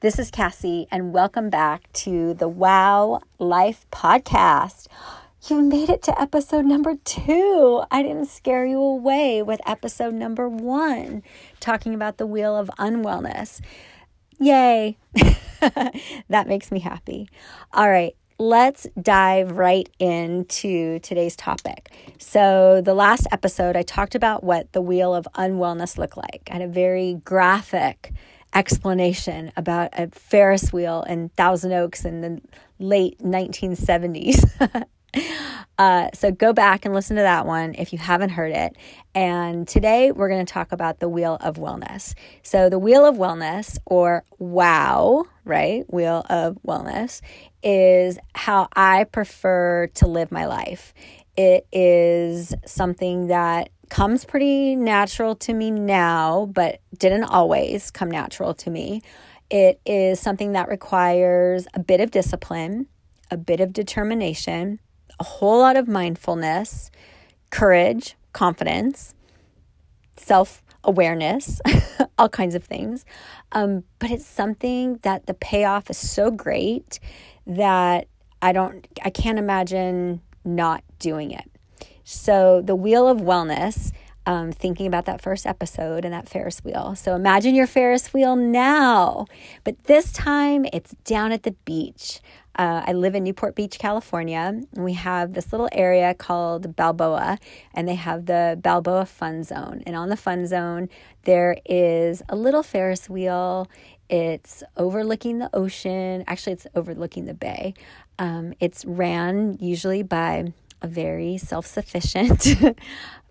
This is Cassie, and welcome back to the Wow Life Podcast. You made it to episode number 2. I didn't scare you away with episode number 1, talking about the Wheel of Unwellness. Yay. That makes me happy. All right, let's dive right into today's topic. So the last episode, I talked about what the Wheel of Unwellness looked like. I had a very graphic explanation about a Ferris wheel in Thousand Oaks in the late 1970s. So go back and listen to that one if you haven't heard it. And today we're going to talk about the Wheel of Wellness. So the Wheel of Wellness, or WOW, right? Wheel of Wellness is how I prefer to live my life. It is something that comes pretty natural to me now, but didn't always come natural to me. It is something that requires a bit of discipline, a bit of determination, a whole lot of mindfulness, courage, confidence, self-awareness, all kinds of things. But it's something that the payoff is so great that I can't imagine not doing it. So the Wheel of Wellness, thinking about that first episode and that Ferris wheel. So imagine your Ferris wheel now, but this time it's down at the beach. I live in Newport Beach, California, and we have this little area called Balboa, and they have the Balboa Fun Zone. And on the Fun Zone, there is a little Ferris wheel. It's overlooking the ocean. Actually, it's overlooking the bay. It's ran usually by a very self-sufficient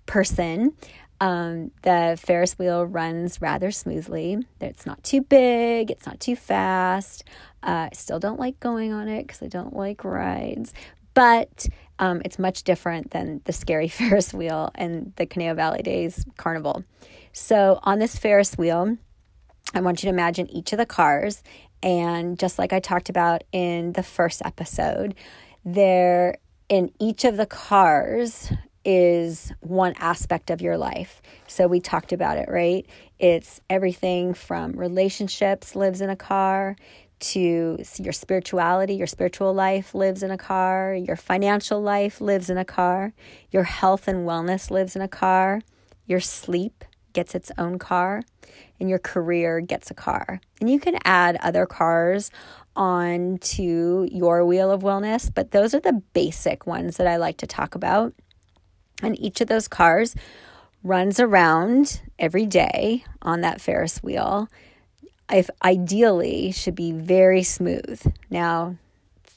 person. The Ferris wheel runs rather smoothly. It's not too big. It's not too fast. I still don't like going on it because I don't like rides, but it's much different than the scary Ferris wheel and the Kaneo Valley Days Carnival. So on this Ferris wheel, I want you to imagine each of the cars. And just like I talked about in the first episode, there in each of the cars is one aspect of your life. So we talked about it, right? It's everything from relationships lives in a car, to your spirituality, your spiritual life lives in a car, your financial life lives in a car, your health and wellness lives in a car, your sleep gets its own car, and your career gets a car. And you can add other cars on to your Wheel of Wellness, but those are the basic ones that I like to talk about. And each of those cars runs around every day on that Ferris wheel. If ideally should be very smooth. Now,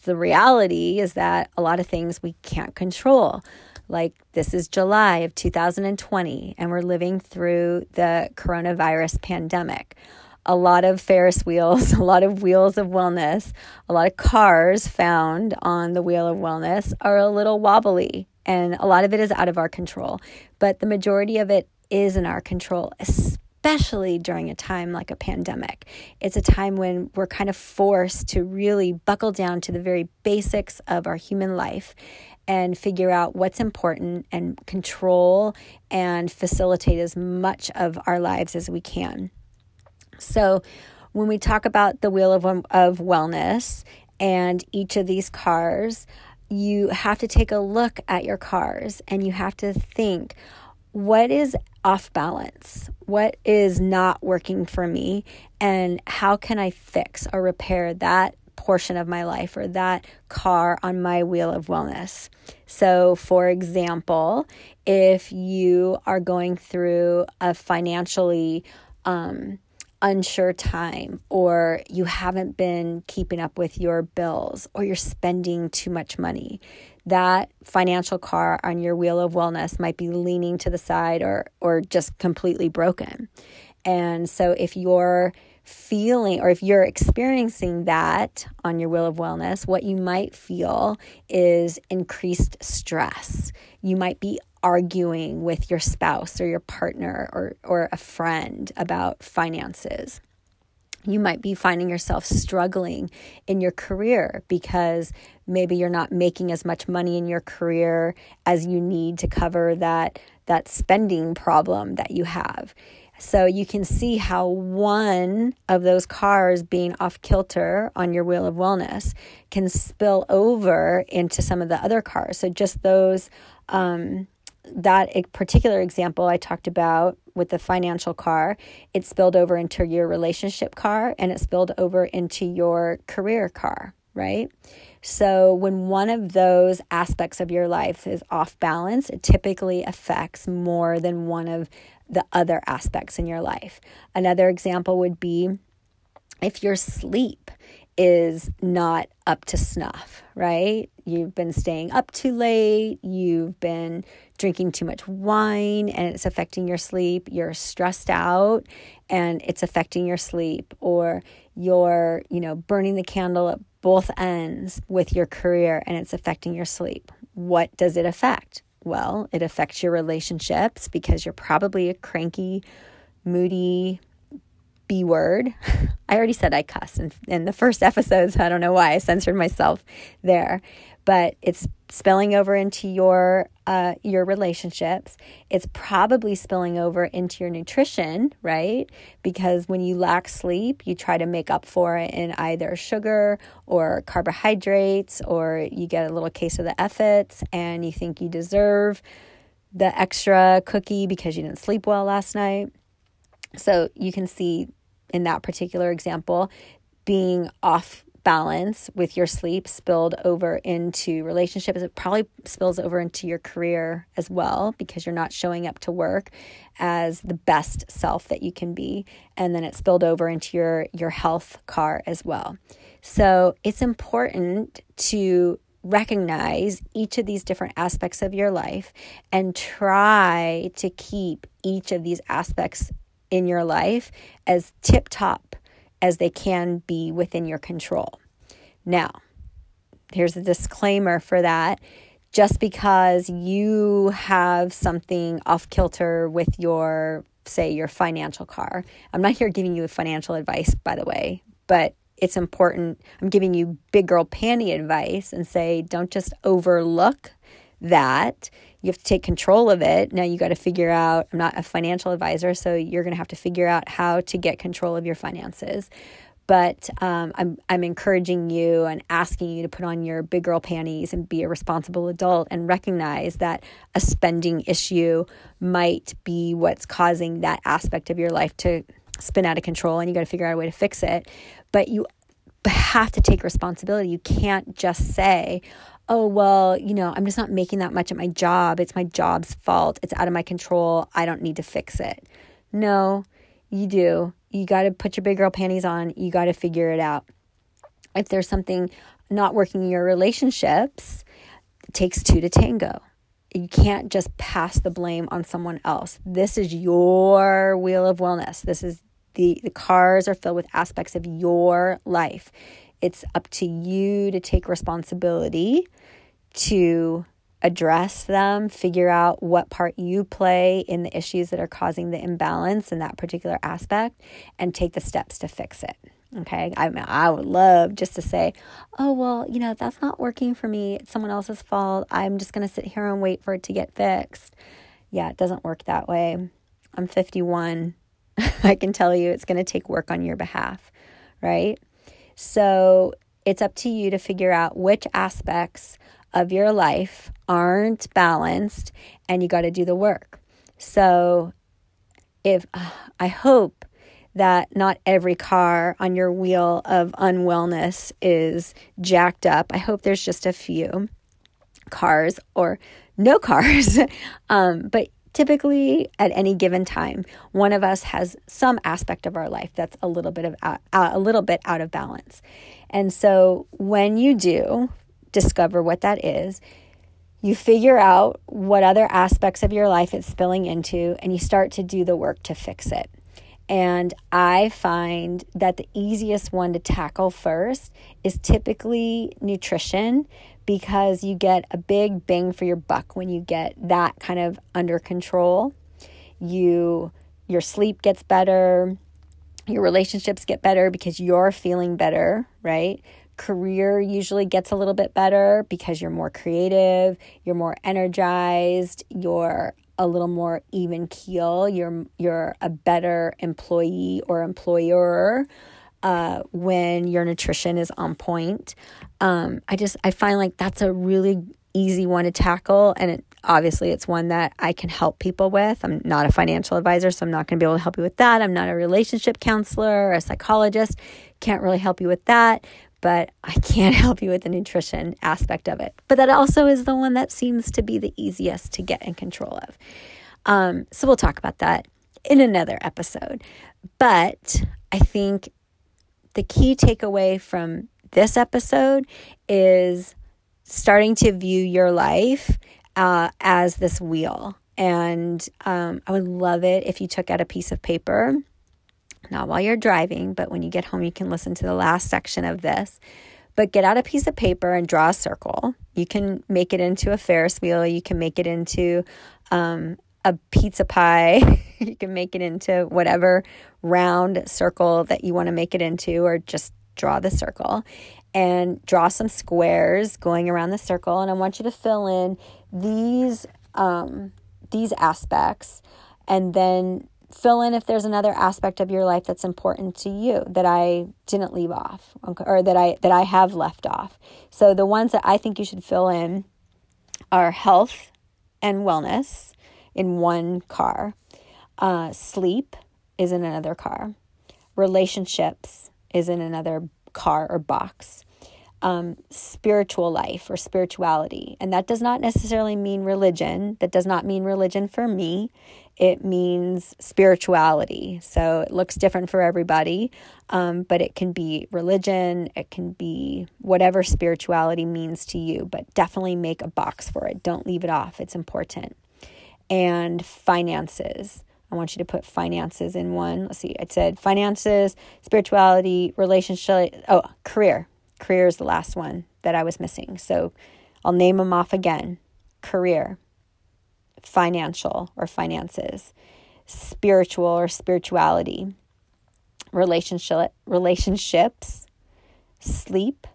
the reality is that a lot of things we can't control. Like this is July of 2020, and we're living through the coronavirus pandemic. A lot of Ferris wheels, a lot of wheels of wellness, a lot of cars found on the Wheel of Wellness are a little wobbly. And a lot of it is out of our control, but the majority of it is in our control, especially during a time like a pandemic. It's a time when we're kind of forced to really buckle down to the very basics of our human life and figure out what's important and control and facilitate as much of our lives as we can. So when we talk about the Wheel of Wellness and each of these cars, you have to take a look at your cars and you have to think, what is off balance? What is not working for me? And how can I fix or repair that portion of my life or that car on my Wheel of Wellness? So for example, if you are going through a financially unsure time, or you haven't been keeping up with your bills, or you're spending too much money, that financial car on your Wheel of Wellness might be leaning to the side or just completely broken. And so if you're feeling or if you're experiencing that on your Wheel of Wellness, what you might feel is increased stress. You might be arguing with your spouse or your partner or a friend about finances. You might be finding yourself struggling in your career because maybe you're not making as much money in your career as you need to cover that spending problem that you have. So you can see how one of those cars being off kilter on your Wheel of Wellness can spill over into some of the other cars. So just those, that particular example I talked about with the financial car, it spilled over into your relationship car and it spilled over into your career car, right? So when one of those aspects of your life is off balance, it typically affects more than one of the other aspects in your life. Another example would be if your sleep is not up to snuff, right? You've been staying up too late, you've been drinking too much wine, and it's affecting your sleep. You're stressed out, and it's affecting your sleep. Or you're, burning the candle at both ends with your career, and it's affecting your sleep. What does it affect? Well, it affects your relationships because you're probably a cranky, moody B-word. I already said I cussed in the first episode, so I don't know why I censored myself there. But it's spilling over into your relationships. It's probably spilling over into your nutrition, right? Because when you lack sleep, you try to make up for it in either sugar or carbohydrates, or you get a little case of the effets and you think you deserve the extra cookie because you didn't sleep well last night. So you can see in that particular example, being off balance with your sleep spilled over into relationships. It probably spills over into your career as well because you're not showing up to work as the best self that you can be. And then it spilled over into your health car as well. So it's important to recognize each of these different aspects of your life and try to keep each of these aspects in your life as tip-top as they can be within your control. Now, here's a disclaimer for that. Just because you have something off-kilter with your, say, your financial car, I'm not here giving you financial advice, by the way, but it's important. I'm giving you big girl panty advice and say, don't just overlook that. You have to take control of it. Now you got to figure out, I'm not a financial advisor, so you're going to have to figure out how to get control of your finances. But I'm encouraging you and asking you to put on your big girl panties and be a responsible adult and recognize that a spending issue might be what's causing that aspect of your life to spin out of control, and you got to figure out a way to fix it. But you have to take responsibility. You can't just say, oh, well, I'm just not making that much at my job. It's my job's fault. It's out of my control. I don't need to fix it. No, you do. You got to put your big girl panties on. You got to figure it out. If there's something not working in your relationships, it takes two to tango. You can't just pass the blame on someone else. This is your Wheel of Wellness. This is the cars are filled with aspects of your life. It's up to you to take responsibility to address them, figure out what part you play in the issues that are causing the imbalance in that particular aspect, and take the steps to fix it. Okay, I would love just to say, oh, well, that's not working for me. It's someone else's fault. I'm just going to sit here and wait for it to get fixed. Yeah, it doesn't work that way. I'm 51. I can tell you it's going to take work on your behalf, right? So it's up to you to figure out which aspects of your life aren't balanced, and you got to do the work. So if I hope that not every car on your Wheel of Unwellness is jacked up. I hope there's just a few cars or no cars, but typically, at any given time, one of us has some aspect of our life that's a little bit out of balance. And so when you do discover what that is, you figure out what other aspects of your life it's spilling into, and you start to do the work to fix it. And I find that the easiest one to tackle first is typically nutrition, because you get a big bang for your buck when you get that kind of under control. Your sleep gets better, your relationships get better because you're feeling better, right? Career usually gets a little bit better because you're more creative, you're more energized, you're a little more even keel. You're a better employee or employer when your nutrition is on point. I find like that's a really easy one to tackle, and it's one that I can help people with. I'm not a financial advisor, so I'm not going to be able to help you with that. I'm not a relationship counselor or a psychologist. Can't really help you with that, but I can help you with the nutrition aspect of it. But that also is the one that seems to be the easiest to get in control of. So we'll talk about that in another episode. But I think the key takeaway from this episode is starting to view your life as this wheel. And I would love it if you took out a piece of paper, not while you're driving, but when you get home, you can listen to the last section of this. But get out a piece of paper and draw a circle. You can make it into a Ferris wheel. You can make it into a pizza pie. You can make it into whatever round circle that you want to make it into, or just draw the circle. And draw some squares going around the circle. And I want you to fill in these aspects, and then fill in if there's another aspect of your life that's important to you that I didn't leave off, or that I have left off. So the ones that I think you should fill in are health and wellness in one car. Sleep is in another car. Relationships is in another car or box. Spiritual life or spirituality. And that does not necessarily mean religion. That does not mean religion for me. It means spirituality. So it looks different for everybody, but it can be religion. It can be whatever spirituality means to you, but definitely make a box for it. Don't leave it off. It's important. And finances. I want you to put finances in one. Let's see. I said finances, spirituality, relationship. Oh, career. Career is the last one that I was missing. So I'll name them off again. Career, financial or finances, spiritual or spirituality, relationships, sleep,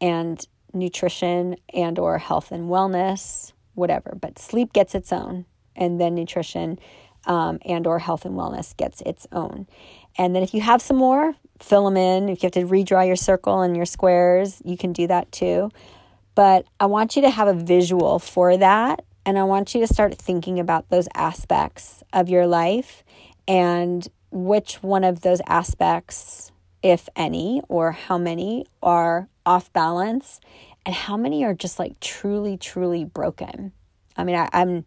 and nutrition and or health and wellness, whatever. But sleep gets its own, and then nutrition and or health and wellness gets its own. And then if you have some more, fill them in. If you have to redraw your circle and your squares, you can do that too. But I want you to have a visual for that, and I want you to start thinking about those aspects of your life and which one of those aspects, if any, or how many are off balance and how many are just like truly, truly broken. I mean, I'm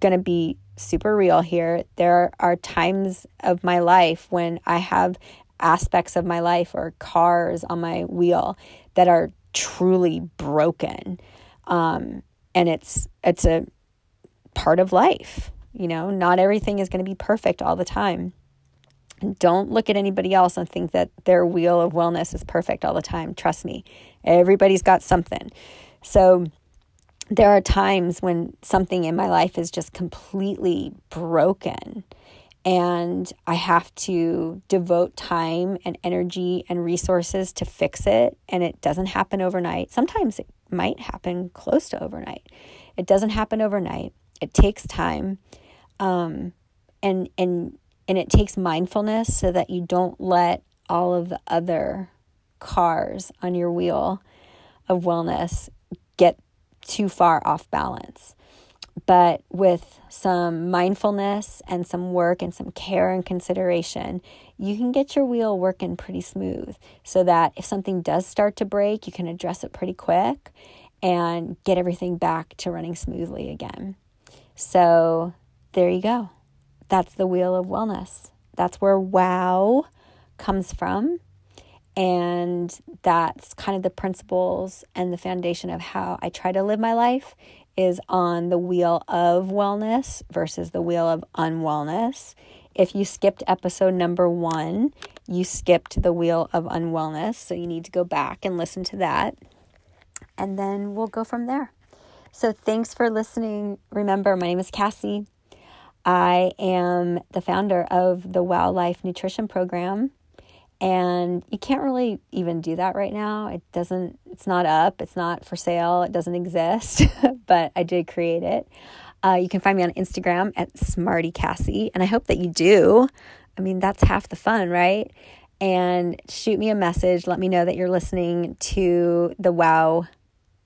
going to be super real here. There are times of my life when I have aspects of my life or cars on my wheel that are truly broken. And it's a part of life. You know, not everything is going to be perfect all the time. Don't look at anybody else and think that their wheel of wellness is perfect all the time. Trust me, everybody's got something. So there are times when something in my life is just completely broken, and I have to devote time and energy and resources to fix it, and it doesn't happen overnight. Sometimes it might happen close to overnight. It doesn't happen overnight. It takes time, and it takes mindfulness so that you don't let all of the other cars on your wheel of wellness get too far off balance. But with some mindfulness and some work and some care and consideration, you can get your wheel working pretty smooth, so that if something does start to break, you can address it pretty quick and get everything back to running smoothly again. So there you go. That's the wheel of wellness. That's where wow comes from. And that's kind of the principles and the foundation of how I try to live my life, is on the wheel of wellness versus the wheel of unwellness. If you skipped episode number 1, you skipped the wheel of unwellness. So you need to go back and listen to that. And then we'll go from there. So thanks for listening. Remember, my name is Cassie. I am the founder of the Wow Life Nutrition Program. And you can't really even do that right now. It's not up. It's not for sale. It doesn't exist, but I did create it. You can find me on Instagram at SmartyCassie, and I hope that you do. I mean, that's half the fun, right? And shoot me a message. Let me know that you're listening to the Wow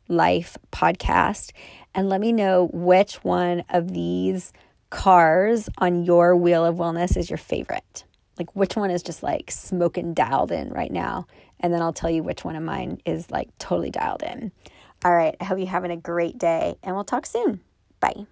Life Podcast, and let me know which one of these cars on your Wheel of Wellness is your favorite. Like, which one is just like smoking dialed in right now? And then I'll tell you which one of mine is like totally dialed in. All right. I hope you're having a great day, and we'll talk soon. Bye.